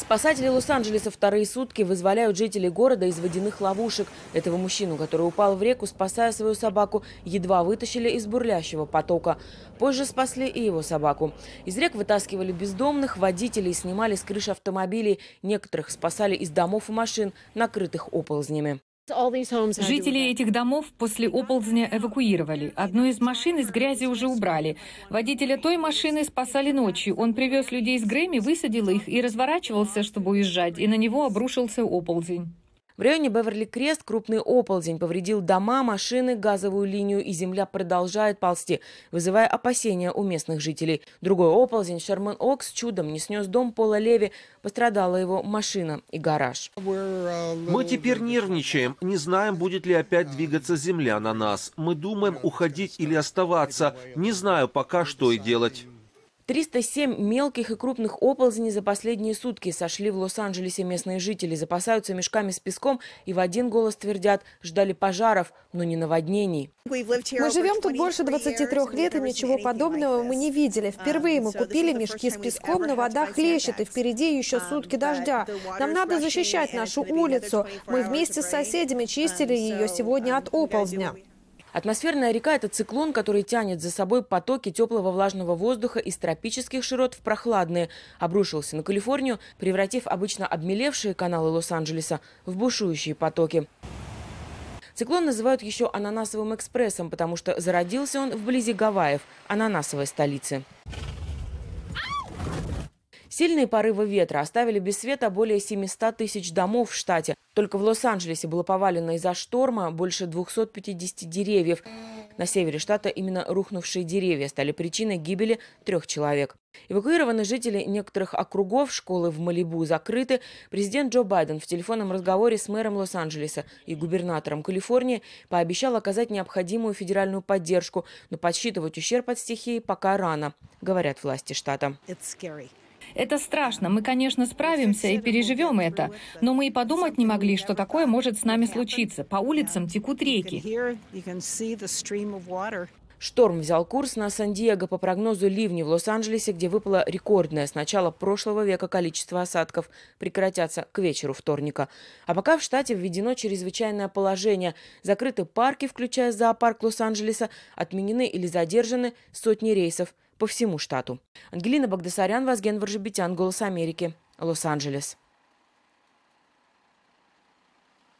Спасатели Лос-Анджелеса вторые сутки вызволяют жителей города из водяных ловушек. Этого мужчину, который упал в реку, спасая свою собаку, едва вытащили из бурлящего потока. Позже спасли и его собаку. Из рек вытаскивали бездомных, водителей снимали с крыши автомобилей. Некоторых спасали из домов и машин, накрытых оползнями. Жители этих домов после оползня эвакуировали. Одну из машин из грязи уже убрали. Водителя той машины спасали ночью. Он привез людей из Греми, высадил их и разворачивался, чтобы уезжать. И на него обрушился оползень. В районе Беверли-Крест крупный оползень повредил дома, машины, газовую линию, и земля продолжает ползти, вызывая опасения у местных жителей. Другой оползень, Шерман Окс, чудом не снес дом Пола Леви. Пострадала его машина и гараж. Мы теперь нервничаем, не знаем, будет ли опять двигаться земля на нас. Мы думаем, уходить или оставаться. Не знаю пока, что и делать. 307 мелких и крупных оползней за последние сутки сошли в Лос-Анджелесе. Местные жители запасаются мешками с песком и в один голос твердят, ждали пожаров, но не наводнений. Мы живем тут больше 23 лет, и ничего подобного мы не видели. Впервые мы купили мешки с песком, но вода хлещет, и впереди еще сутки дождя. Нам надо защищать нашу улицу. Мы вместе с соседями чистили ее сегодня от оползня. Атмосферная река – это циклон, который тянет за собой потоки теплого влажного воздуха из тропических широт в прохладные. Обрушился на Калифорнию, превратив обычно обмелевшие каналы Лос-Анджелеса в бушующие потоки. Циклон называют еще «ананасовым экспрессом», потому что зародился он вблизи Гавайев, ананасовой столицы. Сильные порывы ветра оставили без света более 700 тысяч домов в штате. Только в Лос-Анджелесе было повалено из-за шторма больше 250 деревьев. На севере штата именно рухнувшие деревья стали причиной гибели 3 человек. Эвакуированы жители некоторых округов, школы в Малибу закрыты. Президент Джо Байден в телефонном разговоре с мэром Лос-Анджелеса и губернатором Калифорнии пообещал оказать необходимую федеральную поддержку, но подсчитывать ущерб от стихии пока рано, говорят власти штата. Это страшно. Мы, конечно, справимся и переживем это. Но мы и подумать не могли, что такое может с нами случиться. По улицам текут реки. Шторм взял курс на Сан-Диего. По прогнозу, ливни в Лос-Анджелесе, где выпало рекордное с начала прошлого века количество осадков, прекратятся к вечеру вторника. А пока в штате введено чрезвычайное положение. Закрыты парки, включая зоопарк Лос-Анджелеса, отменены или задержаны сотни рейсов по всему штату. Ангелина Богдасарян, Вазген Варжебитян, Голос Америки, Лос-Анджелес.